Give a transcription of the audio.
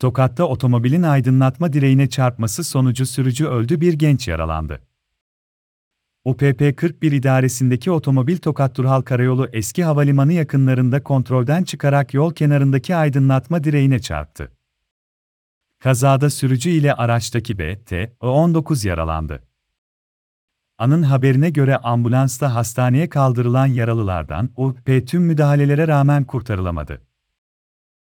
Tokat'ta otomobilin aydınlatma direğine çarpması sonucu sürücü öldü, bir genç yaralandı. UPP 41 idaresindeki otomobil Tokat Durhal Karayolu eski havalimanı yakınlarında kontrolden çıkarak yol kenarındaki aydınlatma direğine çarptı. Kazada sürücü ile araçtaki B-T-O19 yaralandı. AN'ın haberine göre ambulansla hastaneye kaldırılan yaralılardan UPP tüm müdahalelere rağmen kurtarılamadı.